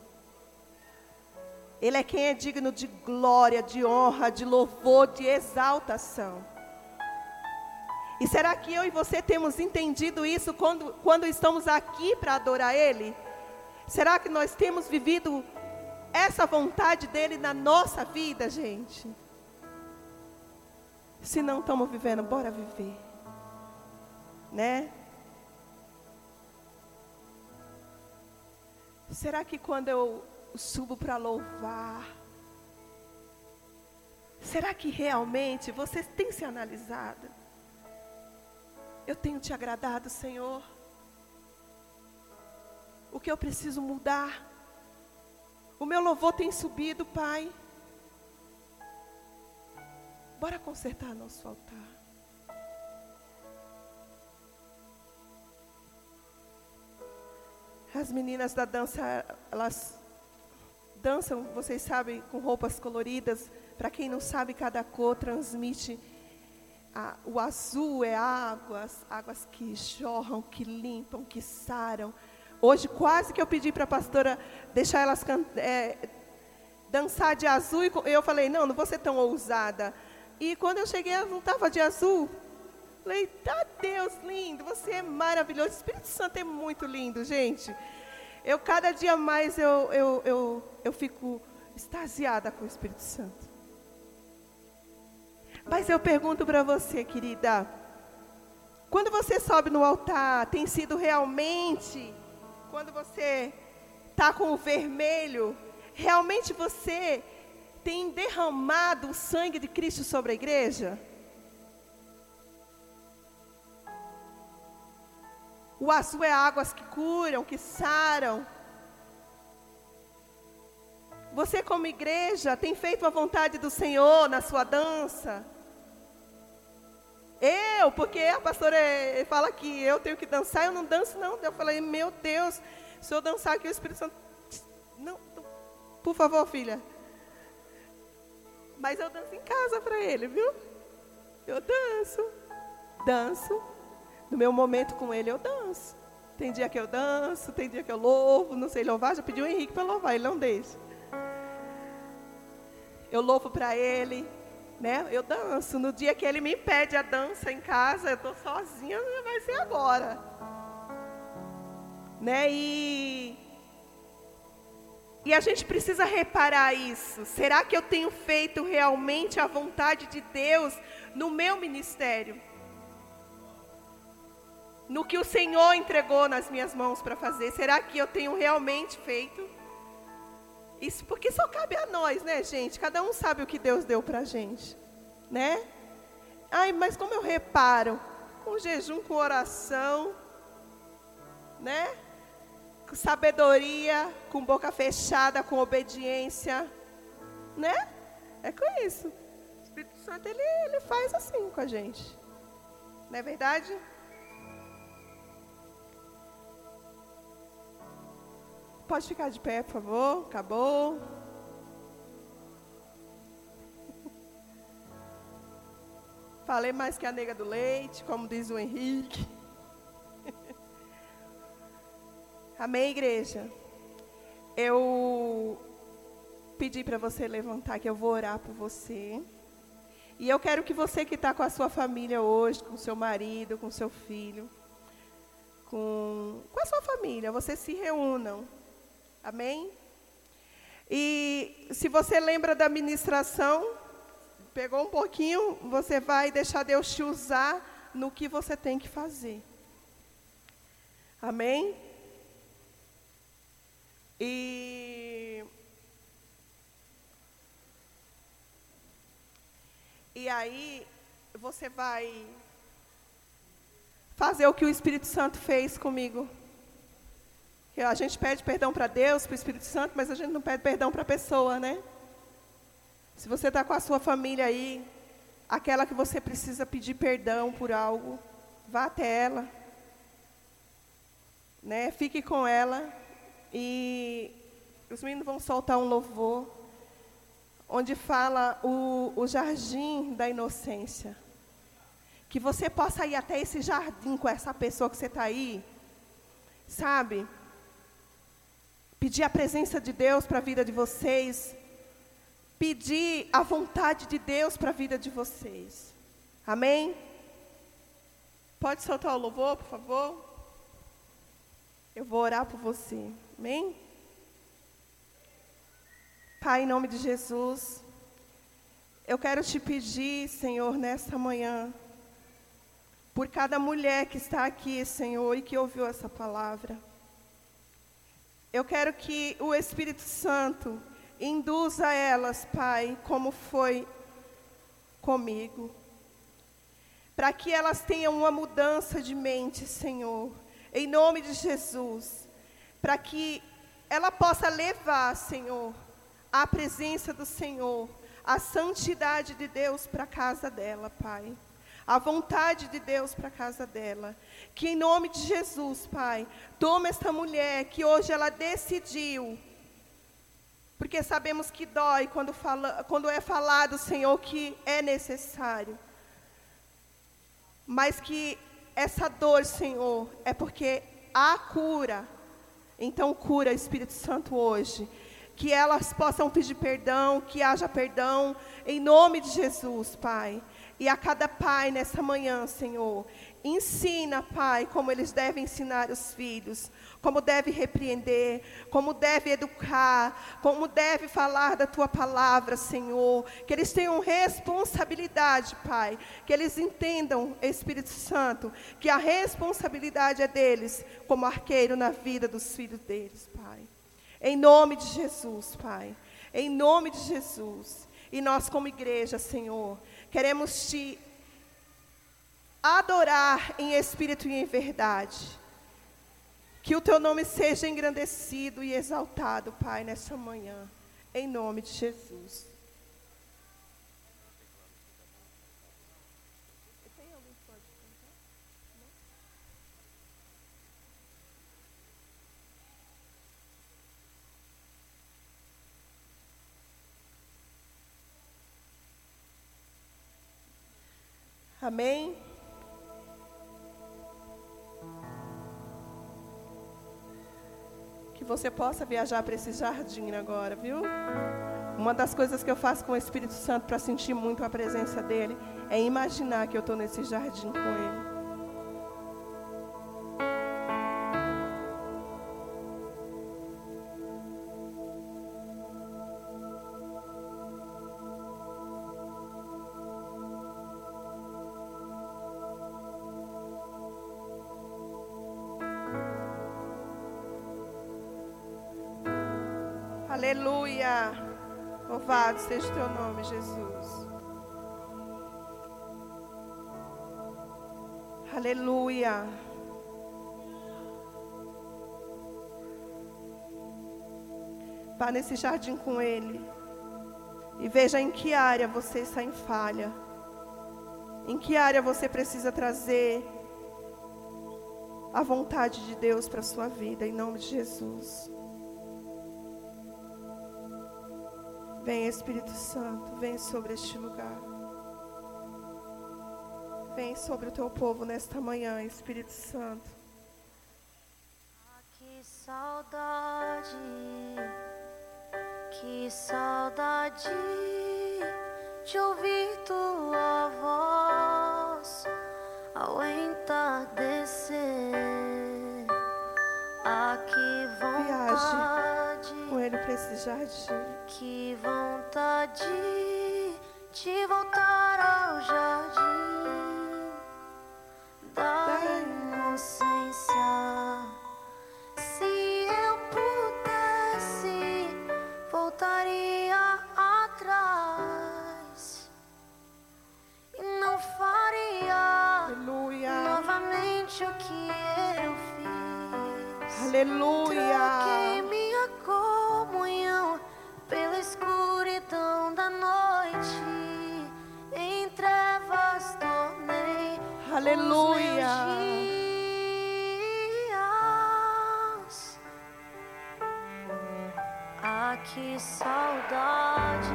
Ele é quem é digno de glória, de honra, de louvor, de exaltação. E será que eu e você temos entendido isso quando estamos aqui para adorar Ele? Será que nós temos vivido essa vontade dEle na nossa vida, gente? Se não estamos vivendo, bora viver. Né? Será que quando eu subo para louvar, será que realmente você tem se analisado? Eu tenho te agradado, Senhor? O que eu preciso mudar? O meu louvor tem subido, Pai. Bora consertar nosso altar. As meninas da dança, elas dançam, vocês sabem, com roupas coloridas. Para quem não sabe, cada cor transmite. O azul é águas, águas que jorram, que limpam, que saram. Hoje quase que eu pedi para a pastora deixar elas dançar de azul. E eu falei, não vou ser tão ousada. E quando eu cheguei, elas não estavam de azul. Falei, tá, Deus lindo, você é maravilhoso. O Espírito Santo é muito lindo, gente. Eu cada dia mais eu fico extasiada com o Espírito Santo. Mas eu pergunto para você, querida, quando você sobe no altar, tem sido realmente, quando você está com o vermelho, realmente você tem derramado o sangue de Cristo sobre a igreja? O azul é águas que curam, que saram. Você, como igreja, tem feito a vontade do Senhor na sua dança? Porque a pastora fala que eu tenho que dançar, eu não danço, não. Eu falei, meu Deus, se eu dançar aqui, o Espírito Santo... Não, por favor, filha. Mas eu danço em casa para ele, viu? Eu danço. No meu momento com ele, eu danço. Tem dia que eu danço, tem dia que eu louvo, não sei louvar, já pedi o Henrique para louvar, ele não deixa. Eu louvo para ele, né? Eu danço. No dia que ele me impede a dança em casa, eu estou sozinha, vai ser agora. Né? E a gente precisa reparar isso. Será que eu tenho feito realmente a vontade de Deus no meu ministério? No que o Senhor entregou nas minhas mãos para fazer? Será que eu tenho realmente feito? Isso porque só cabe a nós, né, gente? Cada um sabe o que Deus deu para a gente, né? Ai, mas como eu reparo? Com jejum, com oração, né? Com sabedoria, com boca fechada, com obediência, né? É com isso. O Espírito Santo, ele faz assim com a gente. Não é verdade? Pode ficar de pé, por favor. Acabou. Falei mais que a nega do leite, como diz o Henrique. Amém, igreja? Eu pedi para você levantar, que eu vou orar por você. E eu quero que você que está com a sua família hoje, com seu marido, com seu filho, com a sua família, vocês se reúnam. Amém? E se você lembra da ministração, pegou um pouquinho, você vai deixar Deus te usar no que você tem que fazer. Amém? E aí você vai fazer o que o Espírito Santo fez comigo. A gente pede perdão para Deus, para o Espírito Santo, mas a gente não pede perdão para a pessoa, né? Se você está com a sua família aí, aquela que você precisa pedir perdão por algo, vá até ela, né? Fique com ela. E os meninos vão soltar um louvor, onde fala o jardim da inocência. Que você possa ir até esse jardim com essa pessoa que você está aí, sabe? Pedir a presença de Deus para a vida de vocês. Pedir a vontade de Deus para a vida de vocês. Amém? Pode soltar o louvor, por favor? Eu vou orar por você. Amém? Pai, em nome de Jesus, eu quero te pedir, Senhor, nesta manhã, por cada mulher que está aqui, Senhor, e que ouviu essa palavra. Eu quero que o Espírito Santo induza elas, Pai, como foi comigo. Para que elas tenham uma mudança de mente, Senhor, em nome de Jesus. Para que ela possa levar, Senhor, a presença do Senhor, a santidade de Deus para a casa dela, Pai. A vontade de Deus para a casa dela. Que em nome de Jesus, Pai, toma esta mulher que hoje ela decidiu. Porque sabemos que dói quando é falado, Senhor, que é necessário. Mas que essa dor, Senhor, é porque há cura. Então cura, Espírito Santo, hoje. Que elas possam pedir perdão, que haja perdão. Em nome de Jesus, Pai. E a cada pai nessa manhã, Senhor, ensina, Pai, como eles devem ensinar os filhos, como deve repreender, como deve educar, como deve falar da Tua palavra, Senhor. Que eles tenham responsabilidade, Pai, que eles entendam, Espírito Santo, que a responsabilidade é deles, como arqueiro na vida dos filhos deles, Pai. Em nome de Jesus, Pai, em nome de Jesus. E nós como igreja, Senhor, queremos Te adorar em espírito e em verdade. Que o Teu nome seja engrandecido e exaltado, Pai, nessa manhã. Em nome de Jesus. Amém? Que você possa viajar para esse jardim agora, viu? Uma das coisas que eu faço com o Espírito Santo para sentir muito a presença dele é imaginar que eu estou nesse jardim com ele. Aleluia, louvado seja o Teu nome, Jesus. Aleluia. Vá nesse jardim com Ele e veja em que área você está em falha, em que área você precisa trazer a vontade de Deus para a sua vida, em nome de Jesus. Vem, Espírito Santo, vem sobre este lugar. Vem sobre o Teu povo nesta manhã, Espírito Santo. Ah, que saudade de ouvir Tua voz ao entardecer. Ah, que vontade. Viaje com Ele para esse jardim. Que vontade de voltar ao jardim da inocência. Se eu pudesse, voltaria atrás e não faria novamente o que eu fiz. Aleluia. Aleluia. Ah, que saudade,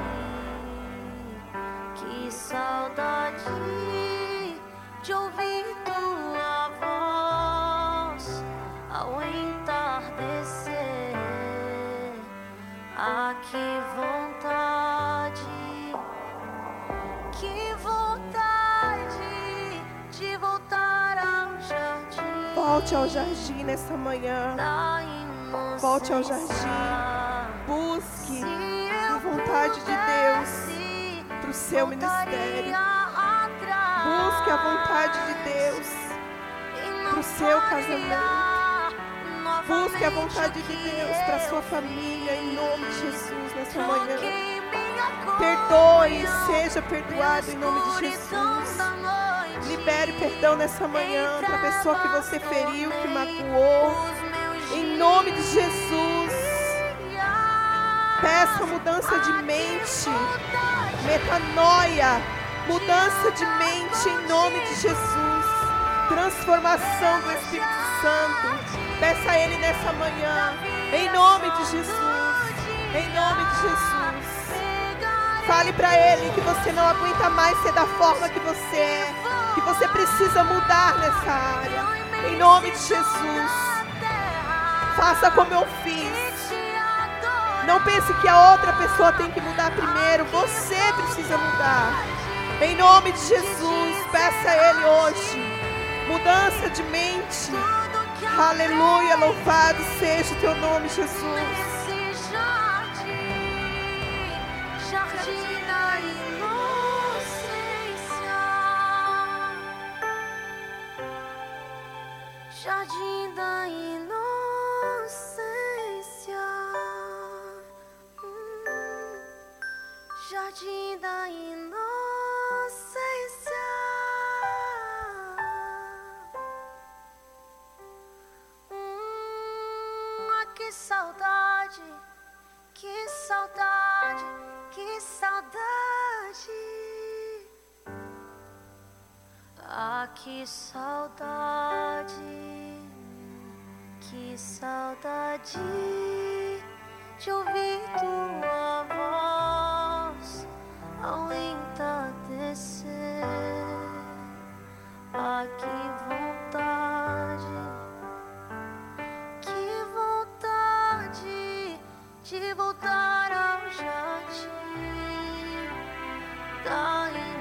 que saudade de ouvir Tua voz ao entardecer. Ah, que vontade, que vontade de voltar ao jardim. Volte ao jardim nessa manhã. Volte ao jardim. Busque a vontade de Deus para o seu ministério. Busque a vontade de Deus para o seu casamento. Busque a vontade de Deus para a sua família, em nome de Jesus nessa manhã. Perdoe, seja perdoado em nome de Jesus. Libere perdão nessa manhã para a pessoa que você feriu, que magoou. Em nome de Jesus. Peça mudança de mente. Metanoia. Mudança de mente em nome de Jesus. Transformação do Espírito Santo. Peça a Ele nessa manhã. Em nome de Jesus. Em nome de Jesus. Fale para Ele que você não aguenta mais ser da forma que você é, que você precisa mudar nessa área, em nome de Jesus. Faça como eu fiz. Não pense que a outra pessoa tem que mudar primeiro, você precisa mudar. Em nome de Jesus, peça a Ele hoje mudança de mente. Aleluia, louvado seja o teu nome, Jesus. Jardim da inocência, jardim da inocência, que saudade, que saudade, que saudade, ah, que saudade. Que saudade de ouvir tua voz ao entardecer. Ah, que vontade de voltar ao jardim da inocência.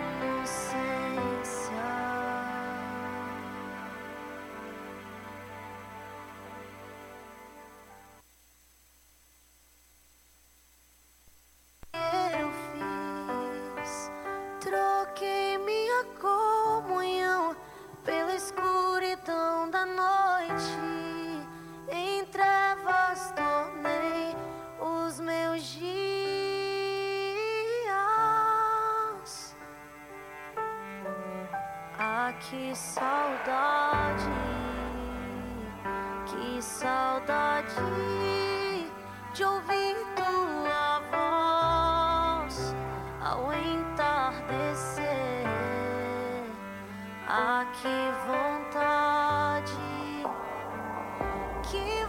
Que saudade de ouvir tua voz ao entardecer. Ah, que vontade de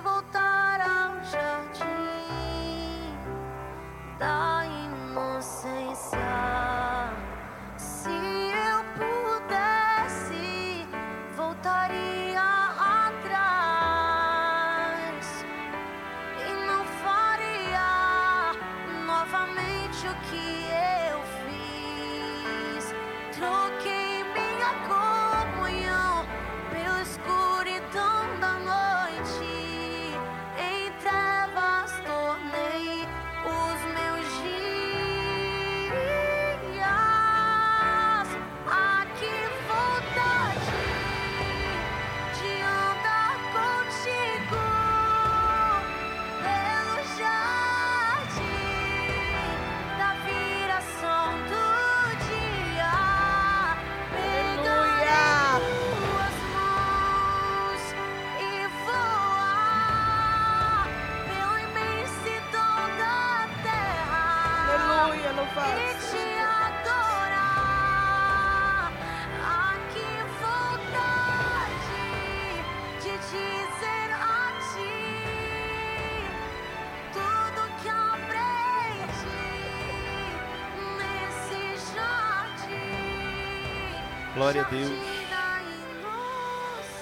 voltar ao jardim da inocência. Glória a Deus,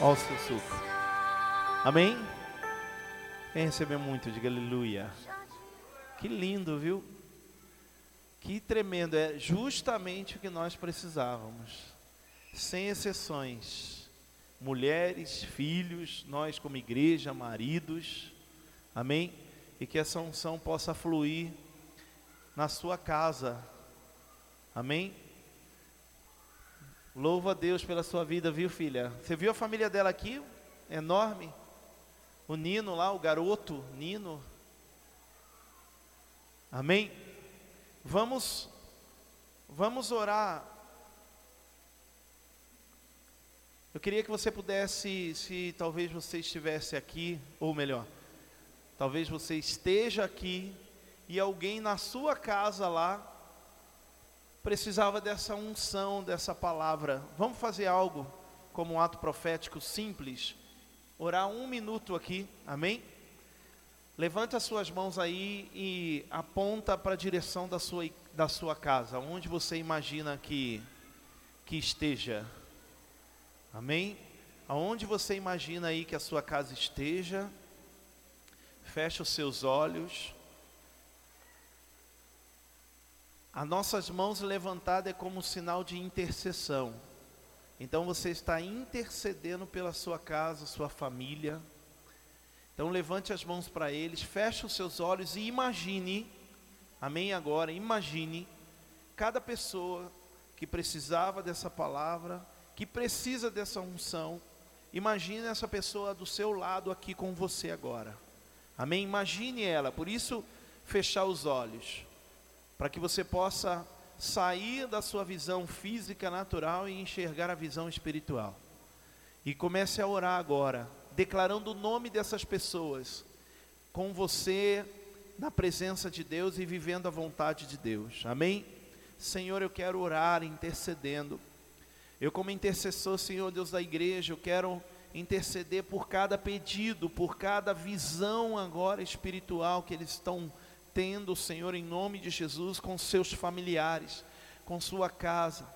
ao sussurro, amém? Vem receber muito, diga aleluia. Que lindo, viu? Que tremendo, é justamente o que nós precisávamos, sem exceções, mulheres, filhos, nós como igreja, maridos, amém? E que essa unção possa fluir na sua casa, amém? Louvo a Deus pela sua vida, viu, filha? Você viu a família dela aqui? Enorme. O Nino lá, o garoto, Nino. Amém? Vamos orar. Eu queria que você pudesse, se talvez você estivesse aqui, ou melhor, talvez você esteja aqui e alguém na sua casa lá precisava dessa unção, dessa palavra. Vamos fazer algo como um ato profético simples, orar um minuto aqui, amém? Levanta as suas mãos aí e aponta para a direção da sua casa, onde você imagina que esteja, amém? Aonde você imagina aí que a sua casa esteja, fecha os seus olhos. As nossas mãos levantadas é como um sinal de intercessão. Então você está intercedendo pela sua casa, sua família. Então levante as mãos para eles, feche os seus olhos e imagine, amém agora, imagine cada pessoa que precisava dessa palavra, que precisa dessa unção. Imagine essa pessoa do seu lado aqui com você agora. Amém? Imagine ela, por isso fechar os olhos, para que você possa sair da sua visão física natural e enxergar a visão espiritual. E comece a orar agora, declarando o nome dessas pessoas, com você, na presença de Deus e vivendo a vontade de Deus. Amém? Senhor, eu quero orar intercedendo. Eu, como intercessor, Senhor Deus da igreja, eu quero interceder por cada pedido, por cada visão agora espiritual que eles estão tendo, Senhor, em nome de Jesus, com seus familiares, com sua casa.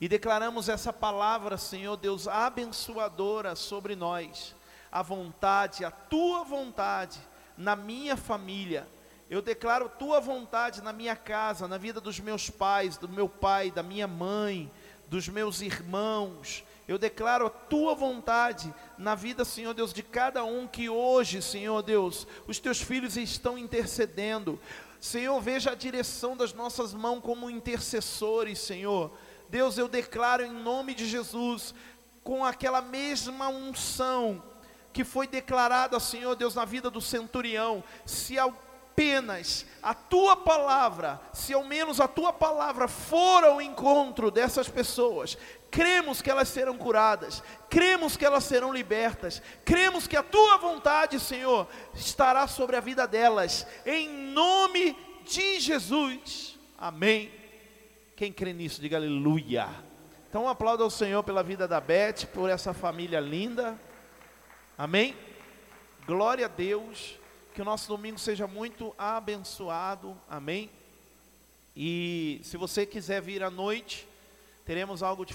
E declaramos essa palavra, Senhor Deus, abençoadora sobre nós. A vontade, a Tua vontade na minha família. Eu declaro Tua vontade na minha casa, na vida dos meus pais, do meu pai, da minha mãe, dos meus irmãos. Eu declaro a Tua vontade na vida, Senhor Deus, de cada um que hoje, Senhor Deus, os Teus filhos estão intercedendo. Senhor, veja a direção das nossas mãos como intercessores, Senhor. Deus, eu declaro em nome de Jesus, com aquela mesma unção que foi declarada, Senhor Deus, na vida do centurião, se apenas a Tua palavra, se ao menos a Tua palavra for ao encontro dessas pessoas, cremos que elas serão curadas, cremos que elas serão libertas, cremos que a Tua vontade, Senhor, estará sobre a vida delas, em nome de Jesus, amém. Quem crê nisso, diga aleluia. Então aplauda ao Senhor pela vida da Beth, por essa família linda, amém. Glória a Deus. Que o nosso domingo seja muito abençoado, amém? E se você quiser vir à noite, teremos algo diferente.